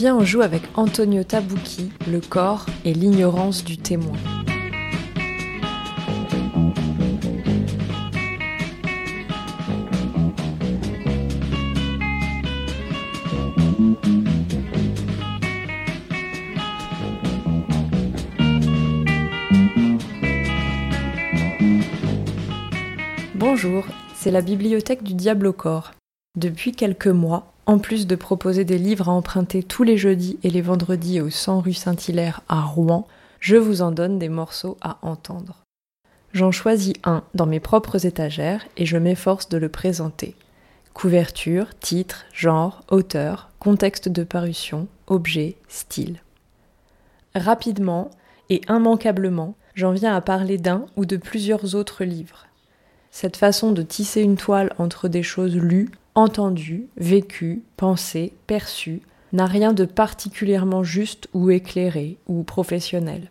Viens, on joue avec Antonio Tabucchi, le corps et l'ignorance du témoin. Bonjour, c'est la bibliothèque du Diable au corps. Depuis quelques mois, en plus de proposer des livres à emprunter tous les jeudis et les vendredis au 100 rue Saint-Hilaire à Rouen, je vous en donne des morceaux à entendre. J'en choisis un dans mes propres étagères et je m'efforce de le présenter. Couverture, titre, genre, auteur, contexte de parution, objet, style. Rapidement et immanquablement, j'en viens à parler d'un ou de plusieurs autres livres. Cette façon de tisser une toile entre des choses lues, entendues, vécues, pensées, perçues, n'a rien de particulièrement juste ou éclairé ou professionnel.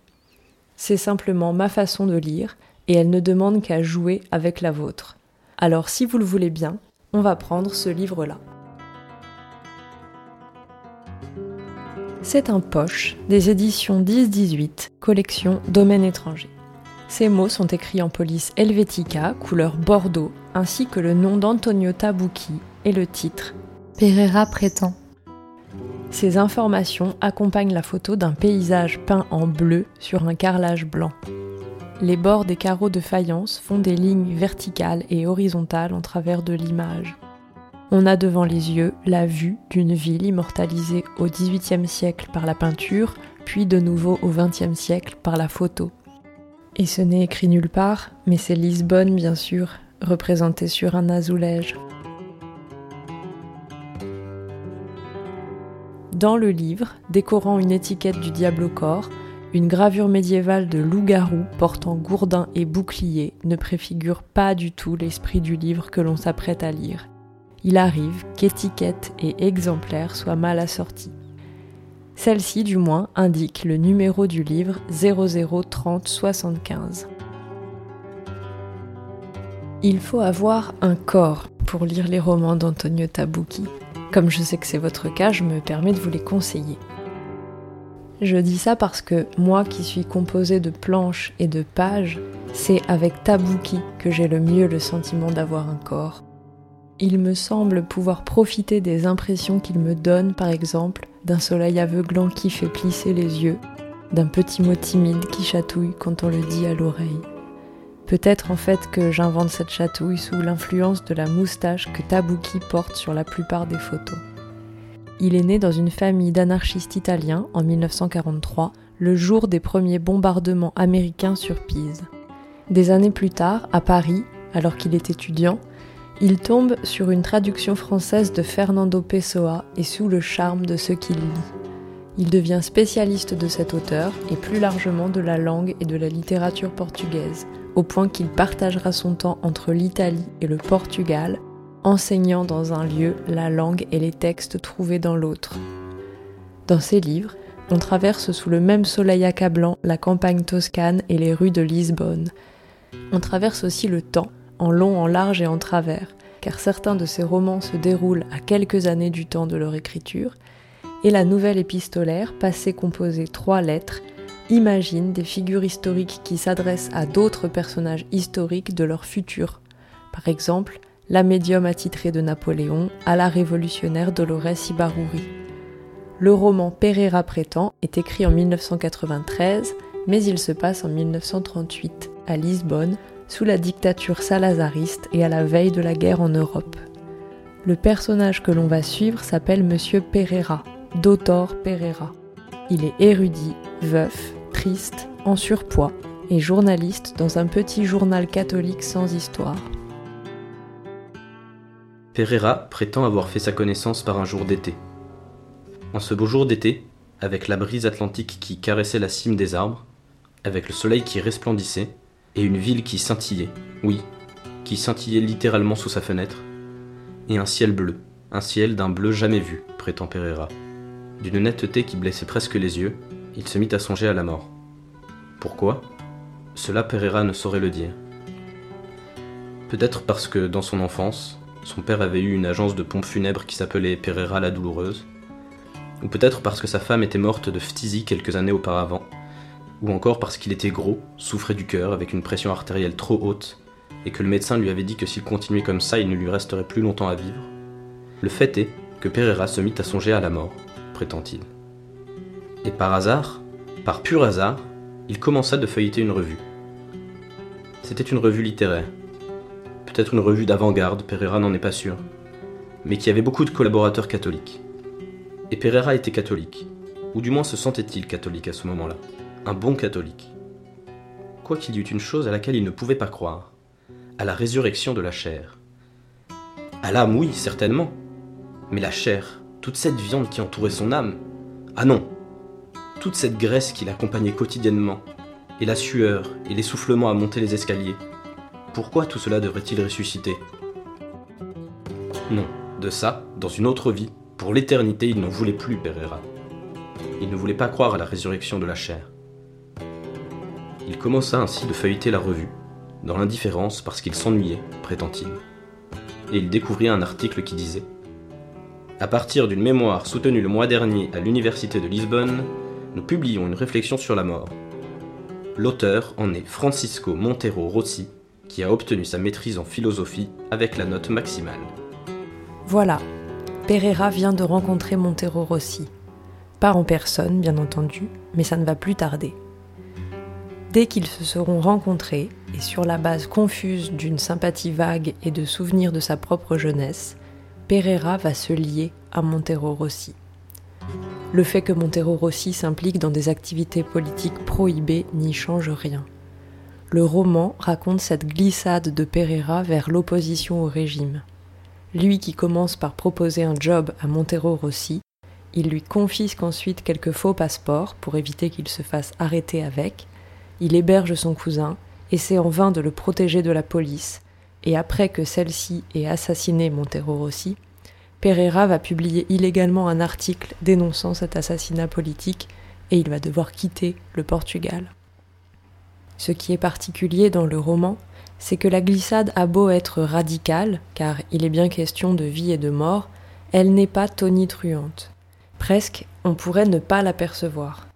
C'est simplement ma façon de lire et elle ne demande qu'à jouer avec la vôtre. Alors si vous le voulez bien, on va prendre ce livre-là. C'est un poche des éditions 10-18, collection Domaine étranger. Ces mots sont écrits en police Helvetica, couleur bordeaux, ainsi que le nom d'Antonio Tabucchi et le titre « Pereira prétend ». Ces informations accompagnent la photo d'un paysage peint en bleu sur un carrelage blanc. Les bords des carreaux de faïence font des lignes verticales et horizontales en travers de l'image. On a devant les yeux la vue d'une ville immortalisée au XVIIIe siècle par la peinture, puis de nouveau au XXe siècle par la photo. Et ce n'est écrit nulle part, mais c'est Lisbonne bien sûr, représentée sur un azoulège. Dans le livre, décorant une étiquette du diable au corps, une gravure médiévale de loup-garou portant gourdin et bouclier ne préfigure pas du tout l'esprit du livre que l'on s'apprête à lire. Il arrive qu'étiquette et exemplaire soient mal assortis. Celle-ci, du moins, indique le numéro du livre 003075. Il faut avoir un corps pour lire les romans d'Antonio Tabucchi. Comme je sais que c'est votre cas, je me permets de vous les conseiller. Je dis ça parce que moi qui suis composée de planches et de pages, c'est avec Tabucchi que j'ai le mieux le sentiment d'avoir un corps. Il me semble pouvoir profiter des impressions qu'il me donne, par exemple, d'un soleil aveuglant qui fait plisser les yeux, d'un petit mot timide qui chatouille quand on le dit à l'oreille. Peut-être en fait que j'invente cette chatouille sous l'influence de la moustache que Tabucchi porte sur la plupart des photos. Il est né dans une famille d'anarchistes italiens en 1943, le jour des premiers bombardements américains sur Pise. Des années plus tard, à Paris, alors qu'il est étudiant, il tombe sur une traduction française de Fernando Pessoa et sous le charme de ce qu'il lit. Il devient spécialiste de cet auteur et plus largement de la langue et de la littérature portugaise, au point qu'il partagera son temps entre l'Italie et le Portugal, enseignant dans un lieu la langue et les textes trouvés dans l'autre. Dans ses livres, on traverse sous le même soleil accablant la campagne toscane et les rues de Lisbonne. On traverse aussi le temps, en long, en large et en travers, car certains de ces romans se déroulent à quelques années du temps de leur écriture, et la nouvelle épistolaire, passée composée 3 lettres, imagine des figures historiques qui s'adressent à d'autres personnages historiques de leur futur. Par exemple, la médium attitrée de Napoléon à la révolutionnaire Dolores Ibaruri. Le roman Pereira prétend est écrit en 1993, mais il se passe en 1938, à Lisbonne, sous la dictature salazariste et à la veille de la guerre en Europe. Le personnage que l'on va suivre s'appelle Monsieur Pereira, Doutor Pereira. Il est érudit, veuf, triste, en surpoids et journaliste dans un petit journal catholique sans histoire. Pereira prétend avoir fait sa connaissance par un jour d'été. En ce beau jour d'été, avec la brise atlantique qui caressait la cime des arbres, avec le soleil qui resplendissait, et une ville qui scintillait, oui, qui scintillait littéralement sous sa fenêtre, et un ciel bleu, un ciel d'un bleu jamais vu, prétend Pereira. D'une netteté qui blessait presque les yeux, il se mit à songer à la mort. Pourquoi ? Cela Pereira ne saurait le dire. Peut-être parce que, dans son enfance, son père avait eu une agence de pompes funèbres qui s'appelait Pereira la Douloureuse, ou peut-être parce que sa femme était morte de phtisie quelques années auparavant, ou encore parce qu'il était gros, souffrait du cœur avec une pression artérielle trop haute, et que le médecin lui avait dit que s'il continuait comme ça, il ne lui resterait plus longtemps à vivre. Le fait est que Pereira se mit à songer à la mort, prétend-il. Et par hasard, par pur hasard, il commença de feuilleter une revue. C'était une revue littéraire. Peut-être une revue d'avant-garde, Pereira n'en est pas sûr, mais qui avait beaucoup de collaborateurs catholiques. Et Pereira était catholique, ou du moins se sentait-il catholique à ce moment-là, un bon catholique. Quoiqu'il y eût une chose à laquelle il ne pouvait pas croire, à la résurrection de la chair. À l'âme, oui, certainement, mais la chair, toute cette viande qui entourait son âme, ah non, toute cette graisse qui l'accompagnait quotidiennement, et la sueur et l'essoufflement à monter les escaliers, pourquoi tout cela devrait-il ressusciter ? Non, de ça, dans une autre vie, pour l'éternité, il n'en voulait plus, Pereira. Il ne voulait pas croire à la résurrection de la chair. Il commença ainsi de feuilleter la revue, dans l'indifférence parce qu'il s'ennuyait, prétend-il. Et il découvrit un article qui disait « À partir d'une mémoire soutenue le mois dernier à l'université de Lisbonne, nous publions une réflexion sur la mort. L'auteur en est Francisco Monteiro Rossi, qui a obtenu sa maîtrise en philosophie avec la note maximale. » Voilà, Pereira vient de rencontrer Monteiro Rossi. Pas en personne, bien entendu, mais ça ne va plus tarder. Dès qu'ils se seront rencontrés, et sur la base confuse d'une sympathie vague et de souvenirs de sa propre jeunesse, Pereira va se lier à Monteiro Rossi. Le fait que Monteiro Rossi s'implique dans des activités politiques prohibées n'y change rien. Le roman raconte cette glissade de Pereira vers l'opposition au régime. Lui qui commence par proposer un job à Monteiro Rossi, il lui confisque ensuite quelques faux passeports pour éviter qu'il se fasse arrêter avec, il héberge son cousin, essaie en vain de le protéger de la police, et après que celle-ci ait assassiné Monteiro Rossi, Pereira va publier illégalement un article dénonçant cet assassinat politique et il va devoir quitter le Portugal. Ce qui est particulier dans le roman, c'est que la glissade a beau être radicale, car il est bien question de vie et de mort, elle n'est pas tonitruante. Presque, on pourrait ne pas l'apercevoir.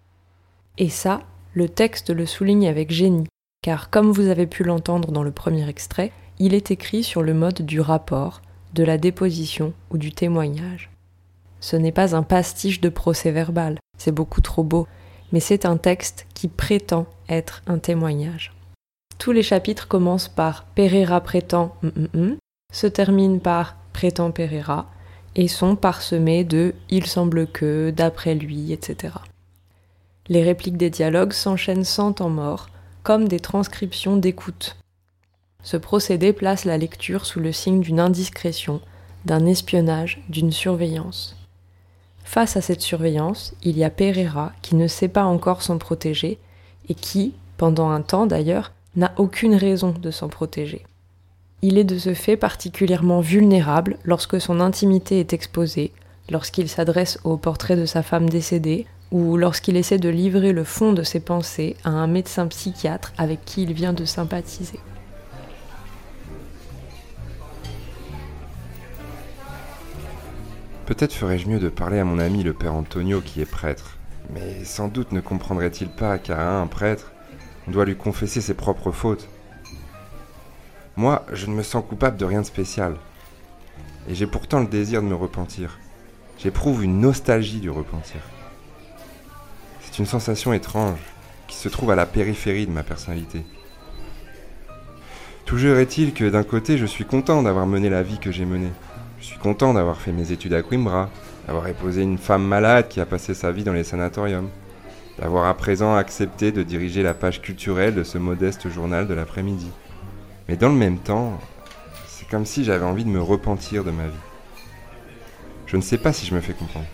Et ça, le texte le souligne avec génie, car comme vous avez pu l'entendre dans le premier extrait, il est écrit sur le mode du rapport, de la déposition ou du témoignage. Ce n'est pas un pastiche de procès-verbal, c'est beaucoup trop beau, mais c'est un texte qui prétend être un témoignage. Tous les chapitres commencent par « Pereira prétend se terminent par « prétend Pereira » et sont parsemés de « il semble que », « d'après lui », etc. Les répliques des dialogues s'enchaînent sans temps mort, comme des transcriptions d'écoute. Ce procédé place la lecture sous le signe d'une indiscrétion, d'un espionnage, d'une surveillance. Face à cette surveillance, il y a Pereira qui ne sait pas encore s'en protéger et qui, pendant un temps d'ailleurs, n'a aucune raison de s'en protéger. Il est de ce fait particulièrement vulnérable lorsque son intimité est exposée, lorsqu'il s'adresse au portrait de sa femme décédée ou lorsqu'il essaie de livrer le fond de ses pensées à un médecin psychiatre avec qui il vient de sympathiser. Peut-être ferais-je mieux de parler à mon ami le père Antonio qui est prêtre, mais sans doute ne comprendrait-il pas qu'à un prêtre, on doit lui confesser ses propres fautes. Moi, je ne me sens coupable de rien de spécial. Et j'ai pourtant le désir de me repentir. J'éprouve une nostalgie du repentir. C'est une sensation étrange qui se trouve à la périphérie de ma personnalité. Toujours est-il que d'un côté, je suis content d'avoir mené la vie que j'ai menée. Je suis content d'avoir fait mes études à Coimbra, d'avoir épousé une femme malade qui a passé sa vie dans les sanatoriums, d'avoir à présent accepté de diriger la page culturelle de ce modeste journal de l'après-midi. Mais dans le même temps, c'est comme si j'avais envie de me repentir de ma vie. Je ne sais pas si je me fais comprendre.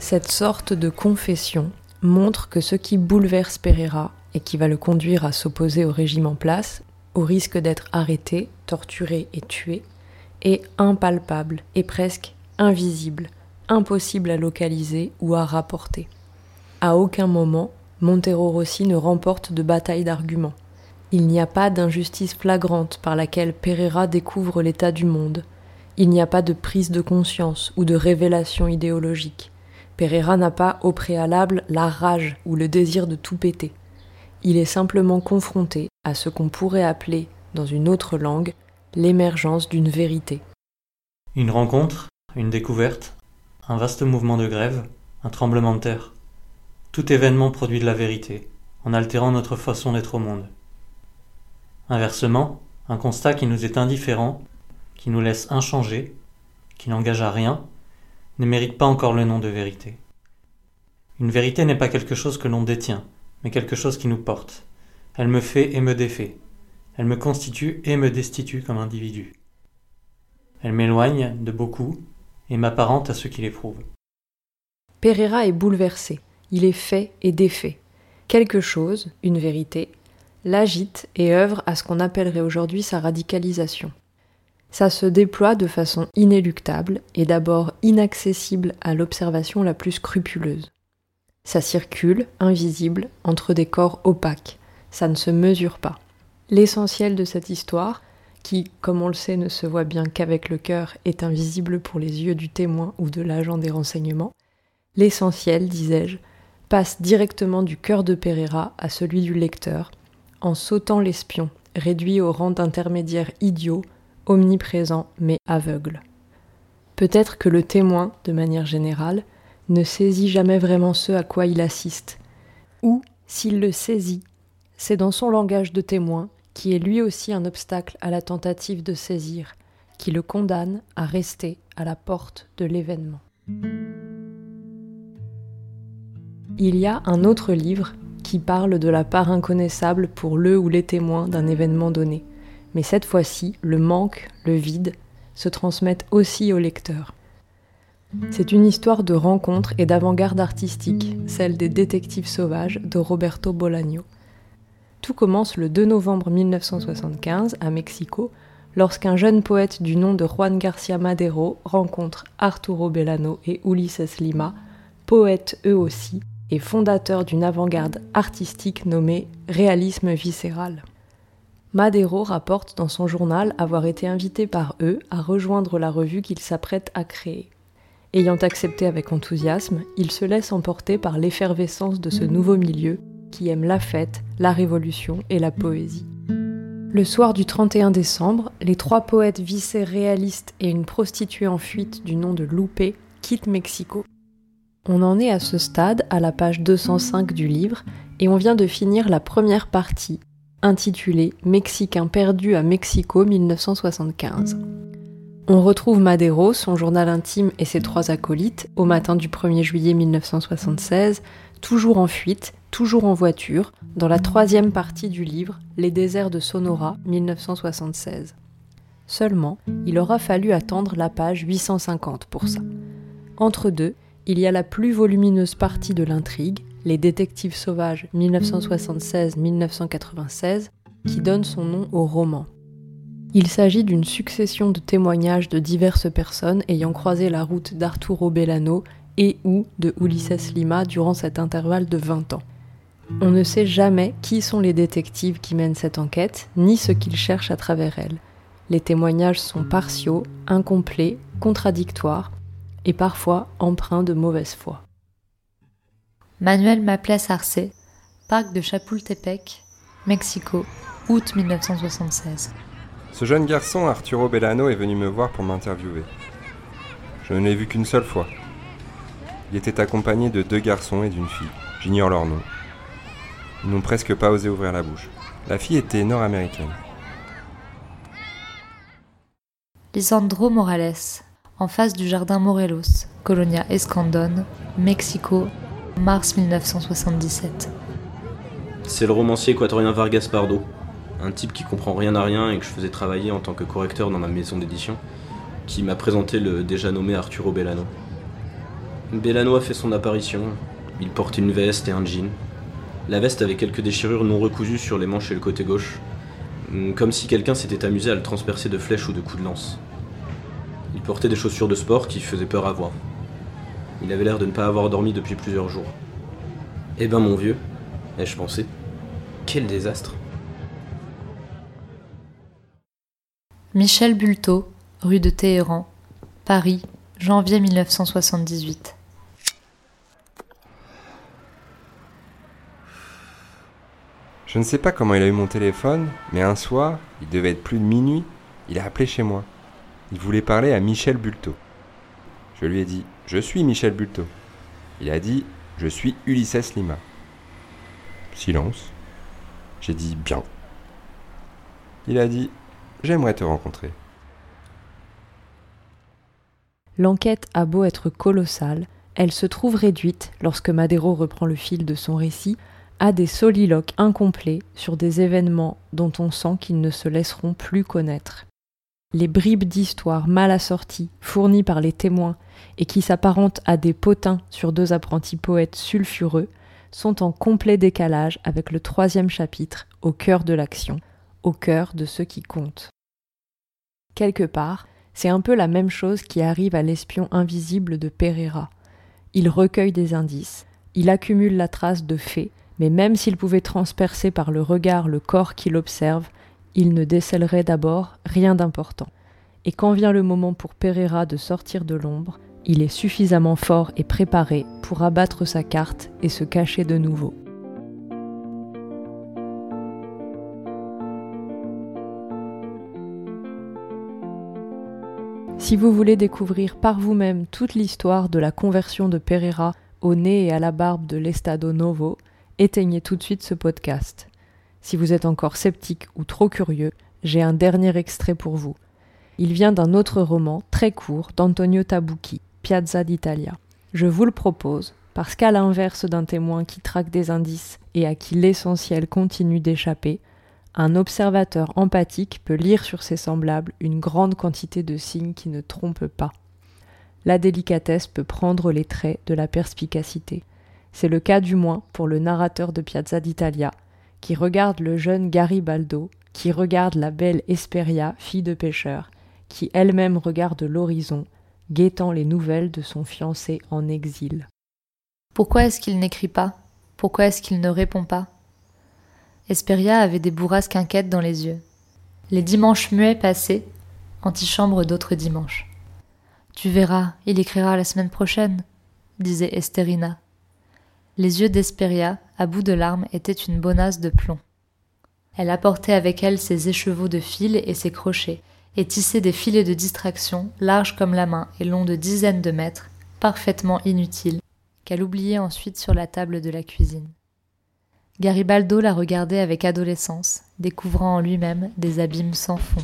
Cette sorte de confession montre que ce qui bouleverse Pereira et qui va le conduire à s'opposer au régime en place, au risque d'être arrêté, torturé et tué, est impalpable et presque invisible, impossible à localiser ou à rapporter. À aucun moment, Monteiro Rossi ne remporte de bataille d'arguments. Il n'y a pas d'injustice flagrante par laquelle Pereira découvre l'état du monde. Il n'y a pas de prise de conscience ou de révélation idéologique. Pereira n'a pas, au préalable, la rage ou le désir de tout péter. Il est simplement confronté à ce qu'on pourrait appeler, dans une autre langue, l'émergence d'une vérité. Une rencontre, une découverte, un vaste mouvement de grève, un tremblement de terre. Tout événement produit de la vérité, en altérant notre façon d'être au monde. Inversement, un constat qui nous est indifférent, qui nous laisse inchangés, qui n'engage à rien, ne mérite pas encore le nom de vérité. Une vérité n'est pas quelque chose que l'on détient, mais quelque chose qui nous porte. Elle me fait et me défait. Elle me constitue et me destitue comme individu. Elle m'éloigne de beaucoup et m'apparente à ceux qui l'éprouvent. Pereira est bouleversé. Il est fait et défait. Quelque chose, une vérité, l'agite et œuvre à ce qu'on appellerait aujourd'hui sa radicalisation. Ça se déploie de façon inéluctable et d'abord inaccessible à l'observation la plus scrupuleuse. Ça circule, invisible, entre des corps opaques. Ça ne se mesure pas. L'essentiel de cette histoire, qui, comme on le sait, ne se voit bien qu'avec le cœur, est invisible pour les yeux du témoin ou de l'agent des renseignements, l'essentiel, disais-je, passe directement du cœur de Pereira à celui du lecteur, en sautant l'espion, réduit au rang d'intermédiaire idiot, omniprésent mais aveugle. Peut-être que le témoin, de manière générale, ne saisit jamais vraiment ce à quoi il assiste. Ou, s'il le saisit, c'est dans son langage de témoin, qui est lui aussi un obstacle à la tentative de saisir, qui le condamne à rester à la porte de l'événement. Il y a un autre livre qui parle de la part inconnaissable pour le ou les témoins d'un événement donné. Mais cette fois-ci, le manque, le vide, se transmettent aussi au lecteur. C'est une histoire de rencontre et d'avant-garde artistique, celle des détectives sauvages de Roberto Bolaño. Tout commence le 2 novembre 1975, à Mexico, lorsqu'un jeune poète du nom de Juan García Madero rencontre Arturo Belano et Ulises Lima, poètes eux aussi, et fondateurs d'une avant-garde artistique nommée réalisme viscéral. Madero rapporte dans son journal avoir été invité par eux à rejoindre la revue qu'il s'apprête à créer. Ayant accepté avec enthousiasme, il se laisse emporter par l'effervescence de ce nouveau milieu qui aime la fête, la révolution et la poésie. Le soir du 31 décembre, les trois poètes viscéréalistes et une prostituée en fuite du nom de Lupe quittent Mexico. On en est à ce stade, à la page 205 du livre, et on vient de finir la première partie, intitulé « Mexicains perdus à Mexico 1975 ». On retrouve Madero, son journal intime et ses trois acolytes, au matin du 1er juillet 1976, toujours en fuite, toujours en voiture, dans la troisième partie du livre « Les déserts de Sonora 1976 ». Seulement, il aura fallu attendre la page 850 pour ça. Entre deux, il y a la plus volumineuse partie de l'intrigue, Les détectives sauvages 1976-1996, qui donne son nom au roman. Il s'agit d'une succession de témoignages de diverses personnes ayant croisé la route d'Arturo Belano et ou de Ulises Lima durant cet intervalle de 20 ans. On ne sait jamais qui sont les détectives qui mènent cette enquête, ni ce qu'ils cherchent à travers elle. Les témoignages sont partiaux, incomplets, contradictoires et parfois empreints de mauvaise foi. Manuel Maples Arce, parc de Chapultepec, Mexico, août 1976. Ce jeune garçon, Arturo Belano, est venu me voir pour m'interviewer. Je ne l'ai vu qu'une seule fois. Il était accompagné de deux garçons et d'une fille. J'ignore leur nom. Ils n'ont presque pas osé ouvrir la bouche. La fille était nord-américaine. Lisandro Morales, en face du jardin Morelos, Colonia Escandón, Mexico, mars 1977. C'est le romancier équatorien Vargas Pardo, un type qui comprend rien à rien et que je faisais travailler en tant que correcteur dans ma maison d'édition, qui m'a présenté le déjà nommé Arturo Belano. Belano a fait son apparition. Il portait une veste et un jean. La veste avait quelques déchirures non recousues sur les manches et le côté gauche, comme si quelqu'un s'était amusé à le transpercer de flèches ou de coups de lance. Il portait des chaussures de sport qui faisaient peur à voir. Il avait l'air de ne pas avoir dormi depuis plusieurs jours. « Eh ben mon vieux », ai-je pensé, « quel désastre !» Michel Bulteau, rue de Téhéran, Paris, janvier 1978. Je ne sais pas comment il a eu mon téléphone, mais un soir, il devait être plus de minuit, il a appelé chez moi. Il voulait parler à Michel Bulteau. Je lui ai dit « Je suis Michel Bulteau ». Il a dit « Je suis Ulises Lima ». Silence. J'ai dit « Bien ». Il a dit « J'aimerais te rencontrer ». L'enquête a beau être colossale, elle se trouve réduite, lorsque Madero reprend le fil de son récit, à des soliloques incomplets sur des événements dont on sent qu'ils ne se laisseront plus connaître. Les bribes d'histoire mal assorties, fournies par les témoins et qui s'apparentent à des potins sur deux apprentis poètes sulfureux, sont en complet décalage avec le troisième chapitre, au cœur de l'action, au cœur de ce qui compte. Quelque part, c'est un peu la même chose qui arrive à l'espion invisible de Pereira. Il recueille des indices, il accumule la trace de faits, mais même s'il pouvait transpercer par le regard le corps qu'il observe, il ne décèlerait d'abord rien d'important. Et quand vient le moment pour Pereira de sortir de l'ombre, il est suffisamment fort et préparé pour abattre sa carte et se cacher de nouveau. Si vous voulez découvrir par vous-même toute l'histoire de la conversion de Pereira au nez et à la barbe de l'Estado Novo, éteignez tout de suite ce podcast. Si vous êtes encore sceptique ou trop curieux, j'ai un dernier extrait pour vous. Il vient d'un autre roman très court d'Antonio Tabucchi, Piazza d'Italia. Je vous le propose parce qu'à l'inverse d'un témoin qui traque des indices et à qui l'essentiel continue d'échapper, un observateur empathique peut lire sur ses semblables une grande quantité de signes qui ne trompent pas. La délicatesse peut prendre les traits de la perspicacité. C'est le cas du moins pour le narrateur de Piazza d'Italia, qui regarde le jeune Garibaldo, qui regarde la belle Esperia, fille de pêcheur, qui elle-même regarde l'horizon, guettant les nouvelles de son fiancé en exil. Pourquoi est-ce qu'il n'écrit pas ? Pourquoi est-ce qu'il ne répond pas ? Esperia avait des bourrasques inquiètes dans les yeux. Les dimanches muets passés, antichambre d'autres dimanches. « Tu verras, il écrira la semaine prochaine », disait Estérina. Les yeux d'Esperia, à bout de larmes, étaient une bonasse de plomb. Elle apportait avec elle ses écheveaux de fil et ses crochets, et tissait des filets de distraction, larges comme la main et longs de dizaines de mètres, parfaitement inutiles, qu'elle oubliait ensuite sur la table de la cuisine. Garibaldo la regardait avec adolescence, découvrant en lui-même des abîmes sans fond.